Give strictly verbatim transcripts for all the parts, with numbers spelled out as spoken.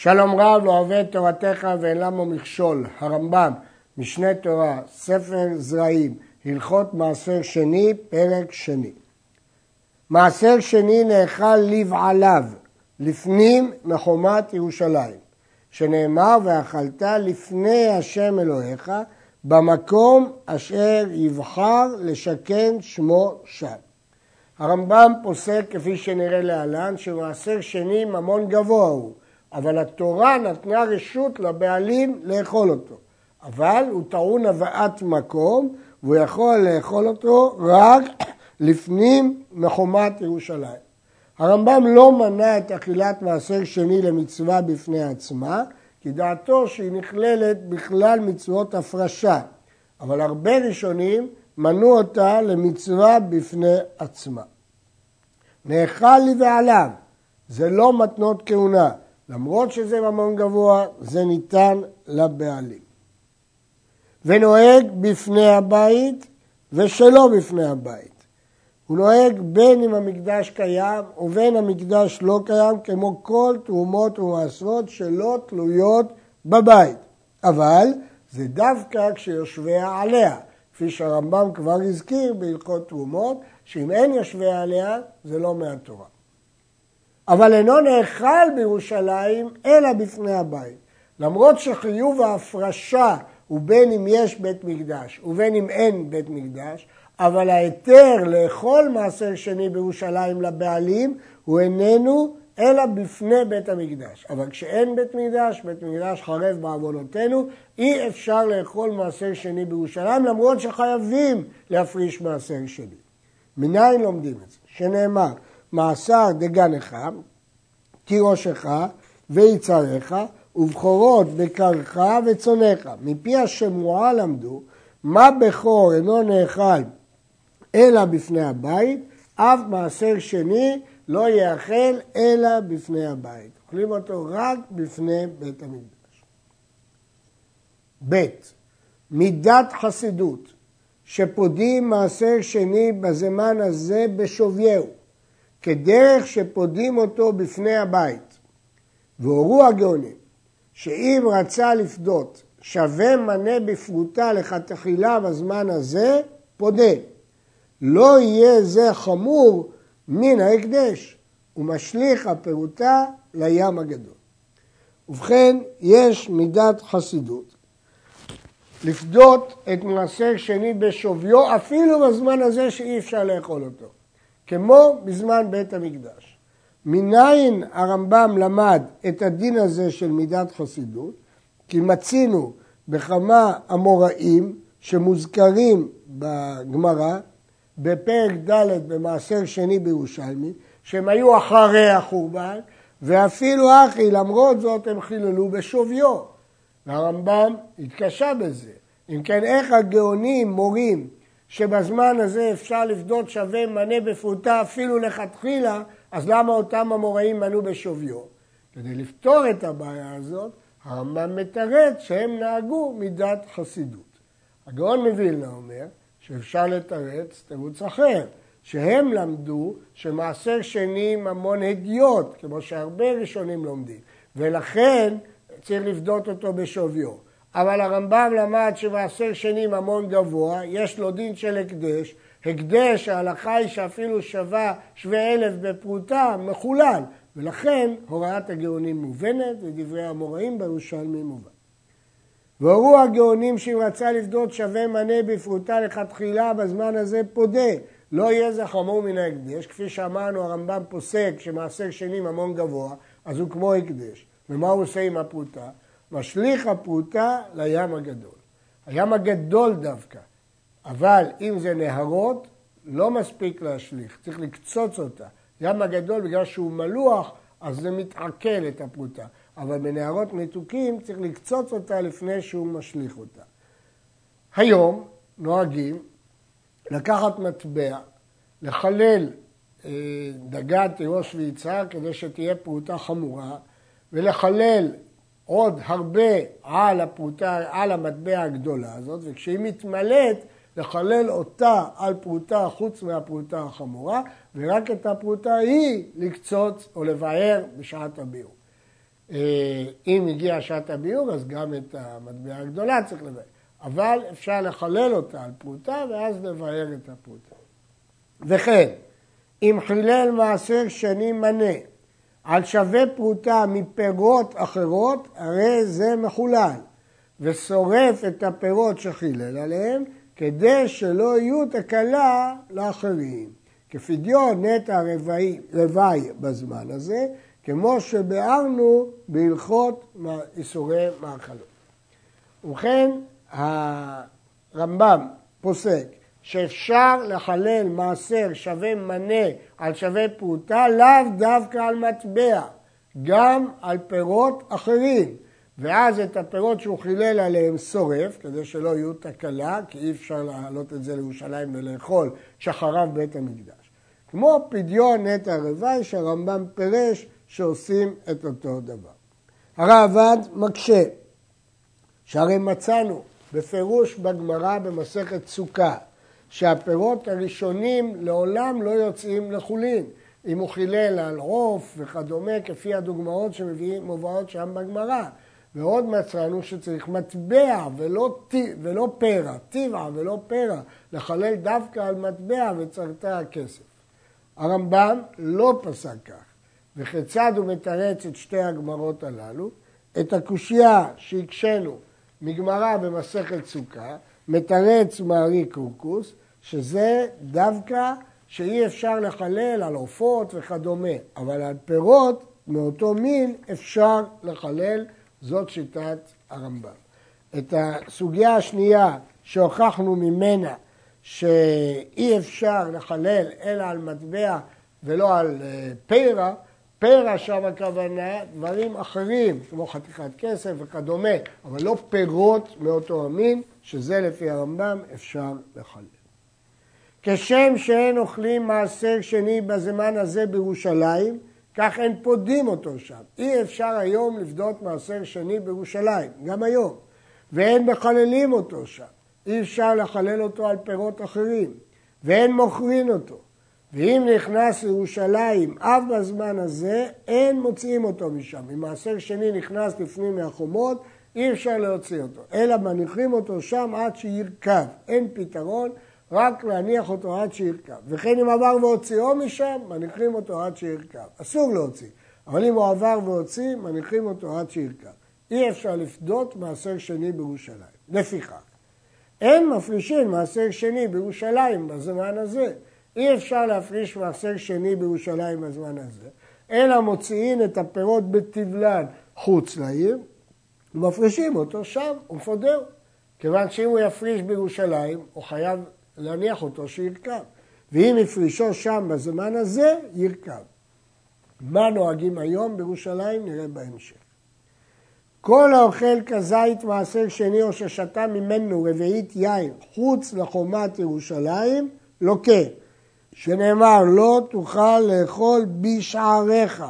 שלום רב לא עובד תורתך ואין למה מכשול, הרמב"ם, משנה תורה, ספר זרעים, הלכות מעשר שני, פרק שני. מעשר שני נאכל לבעליו, לפנים מחומת ירושלים, שנאמר ואכלת לפני השם אלוהיך, במקום אשר יבחר לשכן שמו שם. הרמב"ם פוסק כפי שנראה להלן, שמעשר שני ממון גבוה הוא, אבל התורה נתנה רשות לבעלים לאכול אותו. אבל הוא טעון הבאת מקום, והוא יכול לאכול אותו רק לפנים מחומת ירושלים. הרמב"ם לא מנע את אכילת מעשר שני למצווה בפני עצמה, כי דעתו שהיא נכללת בכלל מצוות הפרשה, אבל הרבה ראשונים מנעו אותה למצווה בפני עצמה. נאכל לבעליו, זה לא מתנות כהונה, למרות שזה ממון גבוה, זה ניתן לבעלים. ונוהג בפני הבית ושלא בפני הבית. הוא נוהג בין אם המקדש קיים ובין המקדש לא קיים, כמו כל תרומות ומעשרות שלא תלויות בבית. אבל זה דווקא כשיושביה עליה, כפי שהרמב"ם כבר הזכיר בהלכות תרומות, שאם אין יושביה עליה זה לא מהתורה. אבל אינו נאכל בירושלים אלא בפני הבית. למרות שחיוב ההפרשה הוא בין אם יש בית מקדש ובין אם אין בית מקדש, אבל ההיתר לאכול מעשר שני בירושלים לבעלים הוא איננו אלא בפני בית המקדש. אבל כשאין בית מקדש, בית מקדש חרב בעוונותינו, אי אפשר לאכול מעשר שני בירושלים, למרות שחייבים להפריש מעשר שני. מניין לומדים את זה? שנאמר, מעשר דגנך, תירושך ויצריך, ובכורות בקרך וצונך. מפי השמועה למדו, מה בכור אינו נאכל אלא בפני הבית, אף מעשר שני לא יאכל אלא בפני הבית. אוכלים אותו רק בפני בית המקדש. בית, מידת חסידות, שפודים מעשר שני בזמן הזה בשוויהו, כדרך שפודים אותו בפני הבית. והורו הגאונים, שאם רצה לפדות שווה מנה בפרוטה לכתחילה בזמן הזה, פודה. לא יהיה זה חמור מן ההקדש, ומשליך הפרוטה לים הגדול. ובכן, יש מידת חסידות לפדות את מעשר שני בשוויו, אפילו בזמן הזה שאי אפשר לאכול אותו, כמו בזמן בית המקדש. מניין הרמב"ם למד את הדין הזה של מידת חסידות? כי מצינו בכמה אמוראים שמוזכרים בגמרא, בפרק ד' במעשר שני בירושלמי, שהם היו אחרי החורבן, ואפילו אחי, למרות זאת הם חיללו בשוויו. והרמב"ם התקשה בזה. אם כן, איך הגאונים מורים שבזמן הזה אפשר לפדות שווה מנה בפרוטה אפילו לכתחילה, אז למה אותם אמוראים מנו בשוויו? כדי לפתור את הבעיה הזאת, הרמב"ם מתרץ שהם נהגו מידת חסידות. הגאון מווילנה אומר שאפשר לתרץ תירוץ אחר, שהם למדו שמעשר שני ממון הדיוט, כמו שהרבה ראשונים לומדים, ולכן צריך לפדות אותו בשוויו. אבל הרמב"ם למד שמעשר שני ממון גבוה, יש לו דין של הקדש, הקדש ההלכה היא שאפילו שווה שווה אלף בפרוטה מחולל, ולכן הוראת הגאונים מובנת ודברי המוראים בירושלמי מובן. והורו הגאונים שאם רצה לפדות שווה מנה בפרוטה לכתחילה בזמן הזה פודה, לא יהיה זה חמור מן ההקדש. כפי שאמרנו, הרמב"ם פוסק שמעשר שני ממון גבוה, אז הוא כמו הקדש. ומה הוא עושה עם הפרוטה? משליך הפרוטה לים הגדול. הים הגדול דווקא. אבל אם זה נהרות, לא מספיק להשליך, צריך לקצוץ אותה. ים הגדול, בגלל שהוא מלוח, אז זה מתעכל את הפרוטה. אבל בנהרות מתוקים צריך לקצוץ אותה לפני שהוא משליך אותה. היום נוהגים לקחת מטבע, לחלל דגת תירוש ויצהר כדי שתהיה פרוטה חמורה, ולחלל עוד הרבה על הפרוטה, על המטבע הגדולה הזאת, וכשהיא מתמלאת, לחלל אותה על פרוטה חוץ מהפרוטה החמורה, ורק את הפרוטה היא לקצוץ או לבאר בשעת הביאור. אם הגיעה שעת הביוב, אז גם את המטבע הגדולה צריך לבאר. אבל אפשר לחלל אותה על פרוטה, ואז לבאר את הפרוטה. וכן, אם חילל מעשר שני מנה, על שווה פרוטה מפירות אחרות, הרי זה מחולל, ושורף את הפירות שחילל עליהם, כדי שלא יהיו תקלה לאחרים. כפדיון נטע רבעי, רבעי בזמן הזה, כמו שבארנו בהלכות איסורי מאכלות. וכן, הרמב"ם פוסק שאפשר לחלל מעשר שווה מנה על שווה פרוטה, לאו דווקא על מטבע, גם על פירות אחרים. ואז את הפירות שהוא חילל עליהם שורף, כדי שלא יהיו תקלה, כי אי אפשר להעלות את זה לירושלים ולאכול שחרב בית המקדש. כמו פדיון נטע רבעי שהרמב"ם פירש שעושים את אותו דבר. הרעב"ד מקשה, שהרי מצאנו בפירוש בגמרא במסכת סוכה, שהפירות הראשונים לעולם לא יוצאים לחולין. אם הוא חילל על עוף וכדומה, כפי הדוגמאות שמובאות שם בגמרא. ועוד מצאנו שצריך מטבע ולא, ולא פרע, טבע ולא פרע, לחלל דווקא על מטבע וצרתה הכסף. הרמב"ם לא פסק כך, וכיצד הוא מתרץ את שתי הגמרות הללו? את הקושייה שהקשנו מגמרא במסכת סוכה, מתרץ מארי קורקוס, שזה דווקא שאי אפשר לחלל על עופות וכדומה, אבל על פירות מאותו מין אפשר לחלל, זאת שיטת הרמב"ם. את הסוגיה השנייה שהוכחנו ממנה, שאי אפשר לחלל אלא על מטבע ולא על פרע, פרע שם הכוונה דברים אחרים, כמו חתיכת כסף וכדומה, אבל לא פירות מאותו המין, שזה לפי הרמב"ם אפשר לחלל. כשם שאין אוכלים מעשר שני בזמן הזה בירושלים, כך אין פודים אותו שם. אי אפשר היום לפדות מעשר שני בירושלים, גם היום. ואין מחללים אותו שם. אי אפשר לחלל אותו על פירות אחרים. ואין מוכרין אותו. ואם נכנס לירושלים, אף בזמן הזה, אין מוציאים אותו משם. אם מעשר שני נכנס לפנים מהחומות, אי אפשר להוציא אותו. אלא מניחים אותו שם עד שירכב. אין פתרון, רק להניח אותו עד שירכב. וכן אם עבר והוציאו משם, מניחים אותו עד שירכב. אסור להוציא. אבל אם הוא עבר והוציא, מניחים אותו עד שירכב. אי אפשר לפדות מעשר שני בירושלים. לפיכך, אין מפרישים מעשר שני בירושלים בזמן הזה. אי אפשר להפריש מעשר שני בירושלים בזמן הזה, אלא מוציאים את הפירות בטבלן חוץ לעיר, ומפרישים אותו שם, הוא פודר. כיוון שאם הוא יפריש בירושלים, הוא חייב להניח אותו שירכב. ואם יפרישו שם בזמן הזה, ירכב. מה נוהגים היום בירושלים, נראה בהמשך. כל האוכל כזית מעשר שני או ששתה ממנו רבעית יין חוץ לחומת ירושלים, לוקה. שנאמר, לא תוכל לאכול בשעריך.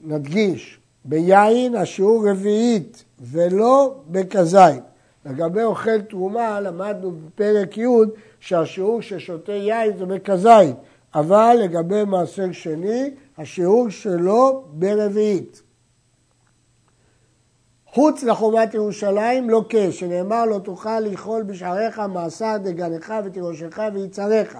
נדגיש, ביין השיעור רביעית ולא בכזית. לגבי אוכל תרומה, למדנו בפרק י' שהשיעור ששותה יין זה בכזית, אבל לגבי מעשר שני, השיעור שלו ברביעית. חוץ לחומת ירושלים לא קש, שנאמר, לא תוכל לאכול בשעריך, מעשר דגנך ותירושך ויצריך.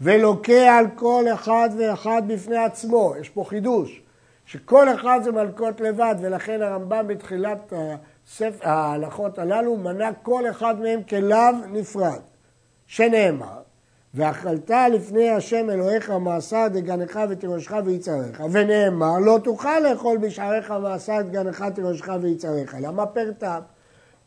ולוקה על כל אחד ואחד בפני עצמו. יש פה חידוש, שכל אחד זה מלכות לבד, ולכן הרמב"ם בתחילת הספר, ההלכות הללו מנה כל אחד מהם כלב נפרד, שנאמר, ואכלת לפני השם אלוהיך מעשר דגנך ותירושך ויצריך, ונאמר, לא תוכל לאכול בשעריך מעשר דגנך תירושך ויצריך. למה פרטם?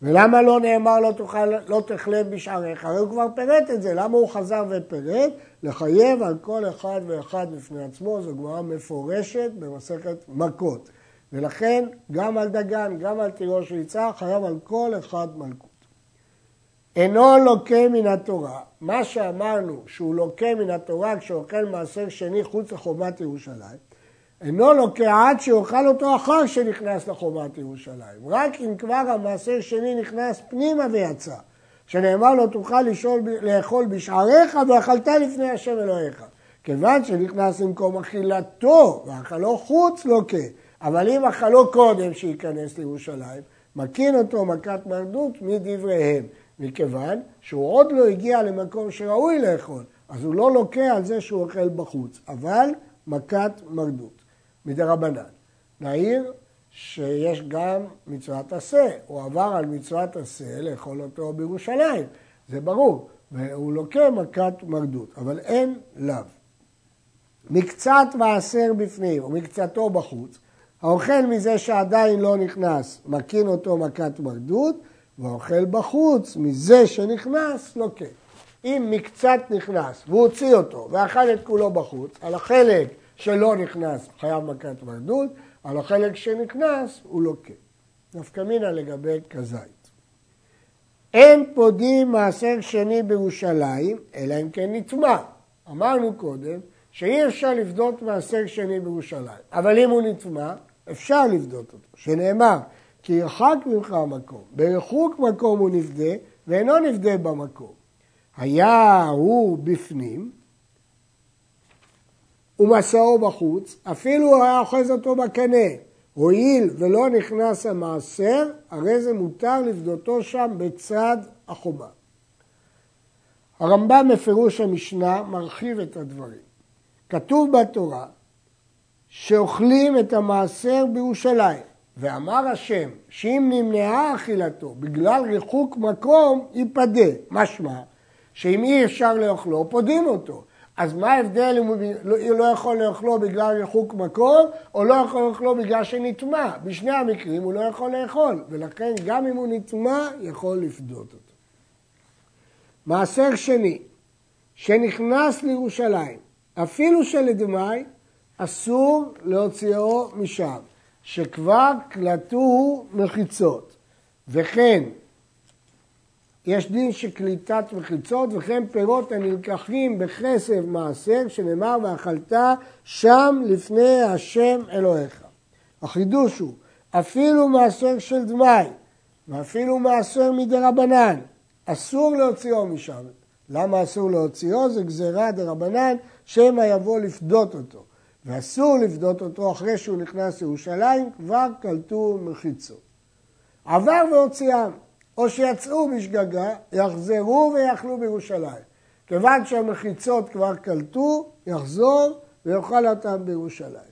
ולמה לא נאמר לא תוכל, לא תחלב בשעריך? הרי הוא כבר פירט את זה. למה הוא חזר ופירט? לחייב על כל אחד ואחד בפני עצמו. זו גמרא מפורשת במסכת מכות. ולכן גם על דגן, גם על תירוש ויצהר, חייב על כל אחד מלכות. אינו לוקה מן התורה. מה שאמרנו שהוא לוקה מן התורה כשאוכל מעשר שני חוץ לחומת ירושלים, אינו לוקה עד שיאכל אותו אחר שנכנס לחומת ירושלים. רק אם כבר המעשר שני נכנס פנימה ויצא, שנאמר לו תוכל לשאול, לאכול בשעריך ואכלת לפני השם אלוהיך. כיוון שנכנס למקום אכילתו ואכלו חוץ לוקה, אבל אם החלו קודם שייכנס לירושלים, מכין אותו מכת מרדות מדבריהם, מכיוון שהוא עוד לא הגיע למקום שראוי לאכול, אז הוא לא לוקח על זה שהוא אוכל בחוץ, אבל מכת מרדות מדרבנן. נעיר שיש גם מצוות עשה, הוא עבר על מצוות עשה לאכול אותו בירושלים, זה ברור, והוא לוקח מכת מרדות, אבל אין לאו. מקצת ועשר בפנים ומקצתו בחוץ, האוכל מזה שעדיין לא נכנס, מכין אותו מכת מרדות, והאוכל בחוץ מזה שנכנס, לוקח. אם מקצת נכנס והוא הוציא אותו ואכל את כולו בחוץ, על החלק שלא נכנס חייב מכת מרדות, על החלק שנכנס הוא לוקח. נפקא מינה לגבי כזית. אין פודים מעשר שני בירושלים, אלא אם כן נטמא. אמרנו קודם שאי אפשר לבדות מעשר שני בירושלים, אבל אם הוא נטמא, אפשר לבדות אותו, שנאמר, כי ירחק ממך המקום, ברחוק מקום הוא נפדה, ואינו נפדה במקום. היה הוא בפנים, ומסעו בחוץ, אפילו הוא היה אוחז אותו בקנה, הועיל ולא נכנס המעשר, הרי זה מותר לבדותו שם בצד החומה. הרמב"ם מפירוש המשנה מרחיב את הדברים. כתוב בתורה שאוכלים את המעשר בירושלים, ואמר השם שאם נמנעה אכילתו בגלל ריחוק מקום ייפדה, משמע שאם אי אפשר לאוכלו פודים אותו. אז מה ההבדל אם הוא לא יכול לאכלו בגלל ריחוק מקום, או לא יכול לאכלו בגלל שנטמע? בשני המקרים הוא לא יכול לאכול, ולכן גם אם הוא נטמע יכול לפדות אותו. מעשר שני שנכנס לירושלים, אפילו שלדמי, אסור להוציאו משם, שכבר קלטו מחיצות. וכן, יש דין שקליטת מחיצות, וכן פירות הנלקחים בכסף מעשר, שנאמר ואכלת שם לפני השם אלוהיך. החידוש הוא, אפילו מעשר של דמי, ואפילו מעשר מדרבנן, אסור להוציאו משם. למה אסור להוציאו? זה גזירה דרבנן, שמא יבוא לפדות אותו. ואסור לפדות אותו אחרי שהוא נכנס לירושלים, כבר קלטו מחיצות. עבר והוציאם, או שיצאו משגגה, יחזרו ויאכלו בירושלים. כיוון שהמחיצות כבר קלטו, יחזור ויאכל אותם בירושלים.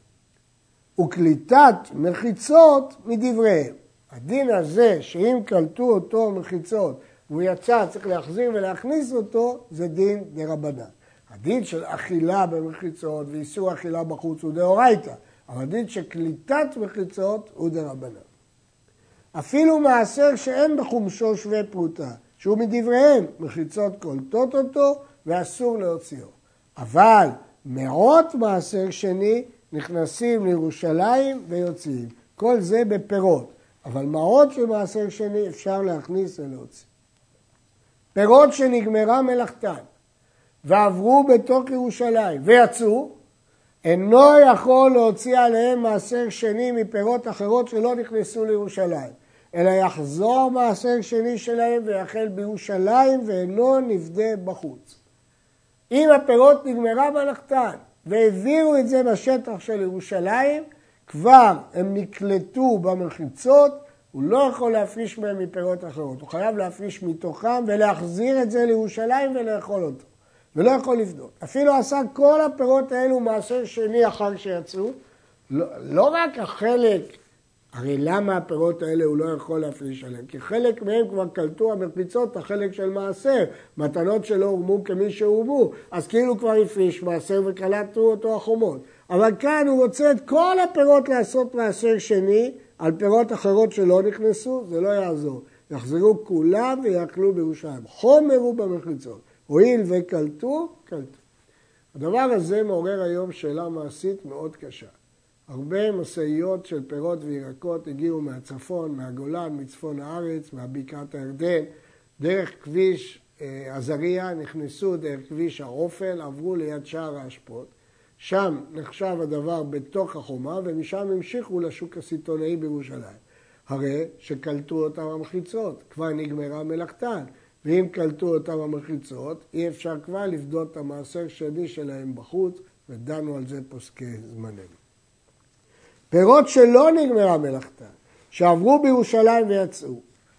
וקליטת מחיצות מדבריהם. הדין הזה שאם קלטו אותו מחיצות, והוא יצא, צריך להחזיר ולהכניס אותו, זה דין דרבנן. הדין של אכילה במחיצות ואיסור אכילה בחוץ הוא דאורייתא, אבל הדין של קליטת מחיצות הוא דרבנן. אפילו מעשר שאין בחומשו שווה פרוטה, שהוא מדבריהם, מחיצות קולטות אותו ואסור להוציאו. אבל מאות מעשר שני נכנסים לירושלים ויוצאים. כל זה בפירות, אבל מאות של מעשר שני אפשר להכניס ולהוציא. פירות שנגמרה מלאכתן ועברו בתוך ירושלים ויצאו, אינו יכול להוציא עליהם מעשר שני מפירות אחרות שלא נכנסו לירושלים, אלא יחזור מעשר שני שלהם ויחל בירושלים ואינו נפדה בחוץ. אם הפירות נגמרה מלאכתן והעבירו את זה בשטח של ירושלים, כבר הם נקלטו במחיצות, הוא לא יכול להפריש מהם מפירות אחרות, הוא חייב להפריש מתוכם ולהחזיר את זה לירושלים ולאכול אותו. ולא יכול לבדות. אפילו עשה כל הפירות האלו מעשר שני אחר שיצאו, לא, לא רק החלק, הרי למה הפירות האלה הוא לא יכול להפריש עליהם? כי חלק מהם כבר קלטו המחיצות, החלק של מעשר, מתנות שלא הורמו כמי שהורמו, אז כאילו כבר הפריש מעשר וקלטו אותו החומות. אבל כאן הוא רוצה את כל הפירות לעשות מעשר שני, על פירות אחרות שלא נכנסו, זה לא יעזור. יחזרו כולם ויאכלו בירושלים. חומר הוא במחיצות. הועיל וקלטו, קלטו. הדבר הזה מעורר היום שאלה מעשית מאוד קשה. הרבה משאיות של פירות וירקות הגיעו מהצפון, מהגולן, מצפון הארץ, מהבקעת הירדן, דרך כביש עזריה, נכנסו דרך כביש האופל, עברו ליד שער האשפות. שם נחשב הדבר בתוך החומה, ומשם המשיכו לשוק הסיטונאי בירושלים. הרי שקלטו אותם המחיצות, כבר נגמרה מלאכתן. ואם קלטו אותם המחיצות, אי אפשר כבר לבדות את המעשר שני שלהם בחוץ, ודנו על זה פוסקי זמננו. פירות שלא נגמרה מלאכתם, שעברו בירושלים ויצאו,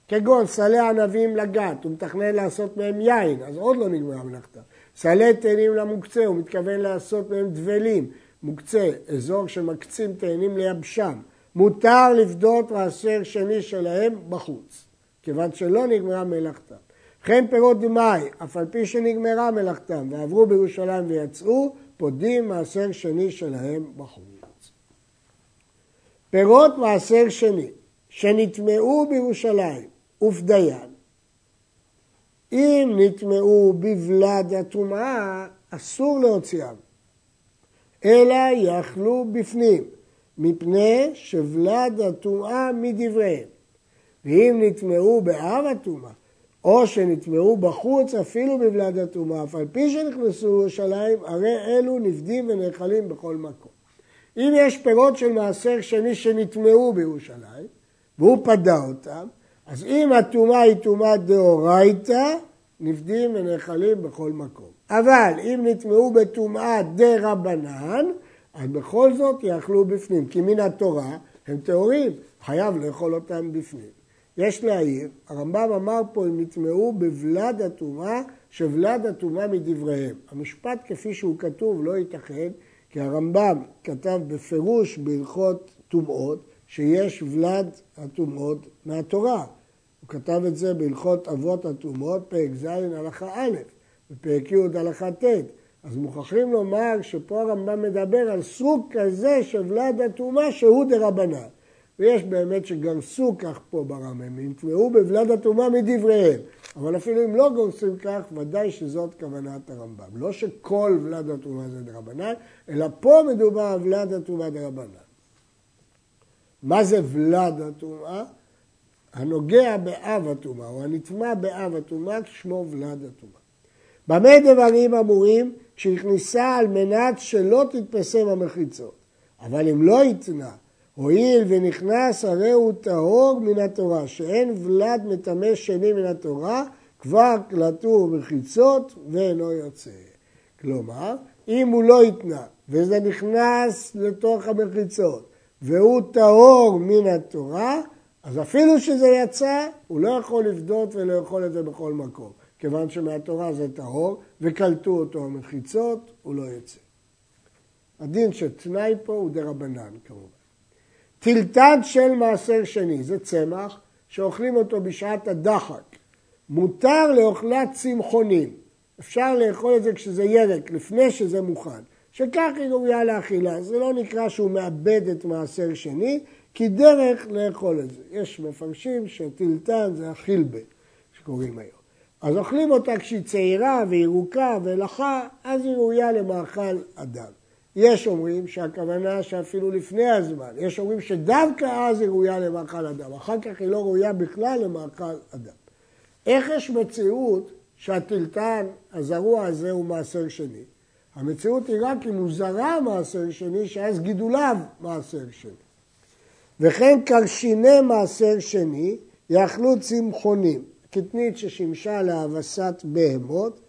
כגון סלי ענבים לגת, הוא מתכנן לעשות מהם יין, אז עוד לא נגמרה מלאכתם. סלי תאנים למוקצה, הוא מתכוון לעשות מהם דבלים, מוקצה, אזור שמקצים תאנים ליבשם. מותר לבדות מעשר שני שלהם בחוץ, כיוון שלא נגמרה מלאכתם. וכן פירות דמאי, אף על פי שנגמרה מלאכתם, ועברו בירושלים ויצאו, פודים מעשר שני שלהם בחוץ. פירות מעשר שני, שנטמעו בירושלים, ופדיין. אם נטמעו בבלד הטומאה, אסור להוציאם, אלא יאכלו בפנים, מפני שבלד הטומאה מדבריהם. ואם נטמעו באב הטומאה, או שנטמעו בחוץ אפילו בבלד הטומאה, אף על פי שנכנסו לירושלים, הרי אלו נפדים ונאכלים בכל מקום. אם יש פירות של מעשר שני שנטמעו בירושלים, והוא פדה אותם, אז אם הטומאה היא טומאה דאורייתא, נפדים ונאכלים בכל מקום. אבל אם נטמעו בטומאה דרבנן, אז בכל זאת יאכלו בפנים, כי מן התורה הם טהורים, חייב לאכול אותם בפנים. יש להעיר, הרמב"ם אמר פה, הם נטמעו בבלד הטומאה, שבלד הטומאה מדבריהם. המשפט כפי שהוא כתוב לא ייתכן, כי הרמב"ם כתב בפירוש בהלכות טומאות, שיש ולד הטומאות מהתורה. הוא כתב את זה בהלכות אבות הטומאות, פרק ז' הלכה א', ופרק י' הלכה ט'. אז מוכרחים לומר שפה הרמב"ם מדבר על סוג כזה שבלד הטומאה שהוא דרבנן. ויש באמת שגרסו כך פה ברמב"ם, הם נטמעו בבלד הטומאה מדבריהם. אבל אפילו אם לא גורסים כך, ודאי שזאת כוונת הרמב"ם. לא שכל ולד הטומאה זה דרבנן, אלא פה מדובר על ולד הטומאה דרבנן. מה זה ולד הטומאה? הנוגע באב הטומאה, או הנטמע באב הטומאה, שמו ולד הטומאה. במה דברים אמורים שהכניסה על מנת שלא תתפסם המחיצות, אבל אם לא יתנה, הועיל ונכנס הרי הוא טהור מן התורה, שאין ולד מטמא שני מן התורה, כבר כלתו מחיצות ואינו יוצא. כלומר, אם הוא לא יתנה, וזה נכנס לתוך המחיצות, והוא טהור מן התורה, אז אפילו שזה יצא, הוא לא יכול לבדות ולא יכול את זה בכל מקום. כיוון שמהתורה זה טהור, וקלטו אותו המחיצות, הוא לא יצא. הדין שתנאי פה הוא דרבנן, כמובן. טלטל של מעשר שני, זה צמח, שאוכלים אותו בשעת הדחק. מותר לאוכלת צמחונים. אפשר לאכול את זה כשזה ירק, לפני שזה מוכן. שכך היא ראויה לאכילה, זה לא נקרא שהוא מאבד את מעשר שני, כי דרך לאכול את זה. יש מפרשים שטלטן זה החילבה, שקוראים היום. אז אוכלים אותה כשהיא צעירה וירוקה ולחה, אז היא ראויה למאכל אדם. יש אומרים שהכוונה שאפילו לפני הזמן, יש אומרים שדווקא אז היא ראויה למאכל אדם, אחר כך היא לא ראויה בכלל למאכל אדם. איך יש מציאות שהטלטן הזרוע הזה הוא מעשר שני? המציאות היא רק אם הוא זרע מעשר שני, שאז גידוליו מעשר שני. וכן קרשיני מעשר שני יאכלו צמחונים, קטנית ששימשה להבסת בהמות.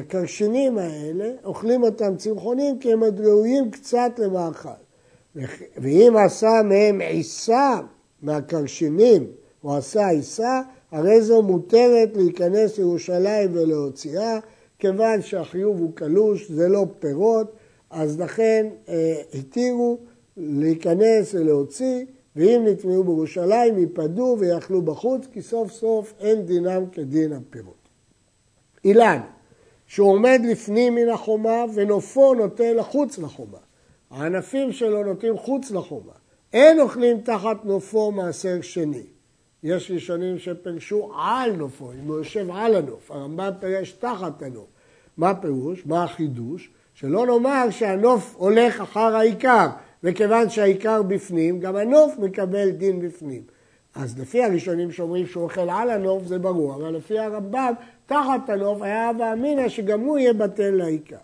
הקרשינים האלה אוכלים אותם צמחונים כי הם עוד ראויים קצת למאכל. ואם עשה מהם עיסה מהקרשינים, הוא עשה עיסה, הרי זו מותרת להיכנס לירושלים ולהוציאה, כיוון שהחיוב הוא קלוש, זה לא פירות, אז לכן אה, התירו להיכנס ולהוציא, ואם נטמעו בירושלים ייפדו ויאכלו בחוץ, כי סוף סוף אין דינם כדין הפירות. אילן, שעומד לפנים מן החומה ונופו נוטה לחוץ לחומה, הענפים שלו נוטים חוץ לחומה, אין אוכלים תחת נופו מעשר שני. יש ראשונים שפרשו על נופו, אם הוא יושב על הנוף, הרמב"ם פרש תחת הנוף. מה פירוש? מה החידוש? שלא נאמר שהנוף הולך אחר העיקר, וכיוון שהעיקר בפנים, גם הנוף מקבל דין בפנים. אז לפי הראשונים שאומרים שהוא אוכל על הנוף, זה ברור, אבל לפי הרמב"ם, תחת הנוף היה הווה אמינא שגם הוא יהיה בטל לעיקר.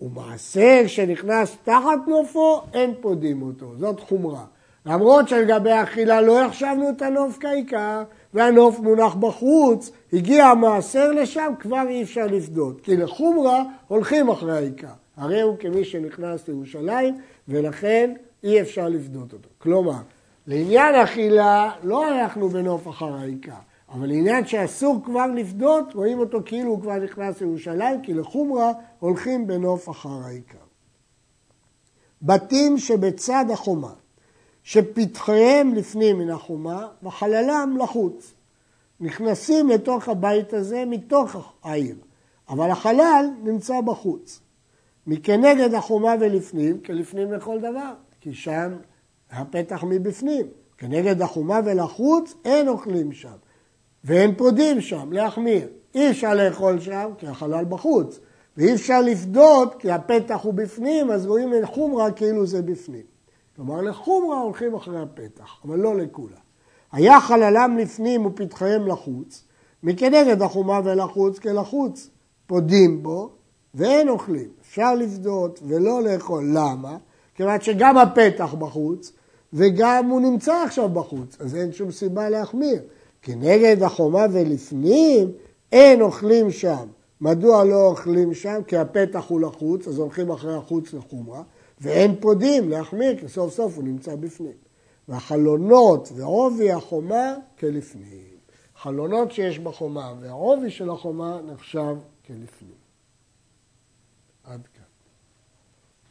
ומעשר שנכנס תחת נופו, אין פודים אותו, זאת חומרה. למרות שלגבי האכילה לא החשבנו את הנוף כעיקר, והנוף מונח בחוץ, הגיע המעשר לשם, כבר אי אפשר לפדות, כי לחומרה הולכים אחרי העיקר. הרי הוא כמי שנכנס לירושלים, ולכן אי אפשר לפדות אותו. כלומר, לעניין אכילה לא הלכנו בנוף אחר העיקר, אבל לעניין שאסור כבר לפדות, רואים אותו כאילו הוא כבר נכנס לירושלים, כי לחומרה הולכים בנוף אחר העיקר. בתים שבצד החומה, שפתחיהם לפנים מן החומה וחללם לחוץ, נכנסים לתוך הבית הזה מתוך העיר, אבל החלל נמצא בחוץ. מכנגד החומה ולפנים, כלפנים לכל דבר, כי שם הפתח מבפנים. כנגד החומה ולחוץ אין אוכלים שם, ואין פודים שם, להחמיר. אי אפשר לאכול שם כי החלל בחוץ, ואי אפשר לפדות כי הפתח הוא בפנים, אז רואים אין חומרה כאילו זה בפנים. כלומר לחומרה הולכים אחרי הפתח, אבל לא לכולה. היה חללם לפנים ופתחיהם לחוץ, מכנגד החומה ולחוץ כלחוץ, פודים בו ואין אוכלים. אפשר לפדות ולא לאכול. למה? כיוון שגם הפתח בחוץ וגם הוא נמצא עכשיו בחוץ, אז אין שום סיבה להחמיר. כנגד החומה ולפנים אין אוכלים שם. מדוע לא אוכלים שם? כי הפתח הוא לחוץ, אז הולכים אחרי החוץ לחומרה, ואין פודים להחמיר, כי סוף סוף הוא נמצא בפנים. והחלונות ועובי החומה כלפנים. חלונות שיש בחומה והעובי של החומה נחשב כלפנים. עד כאן.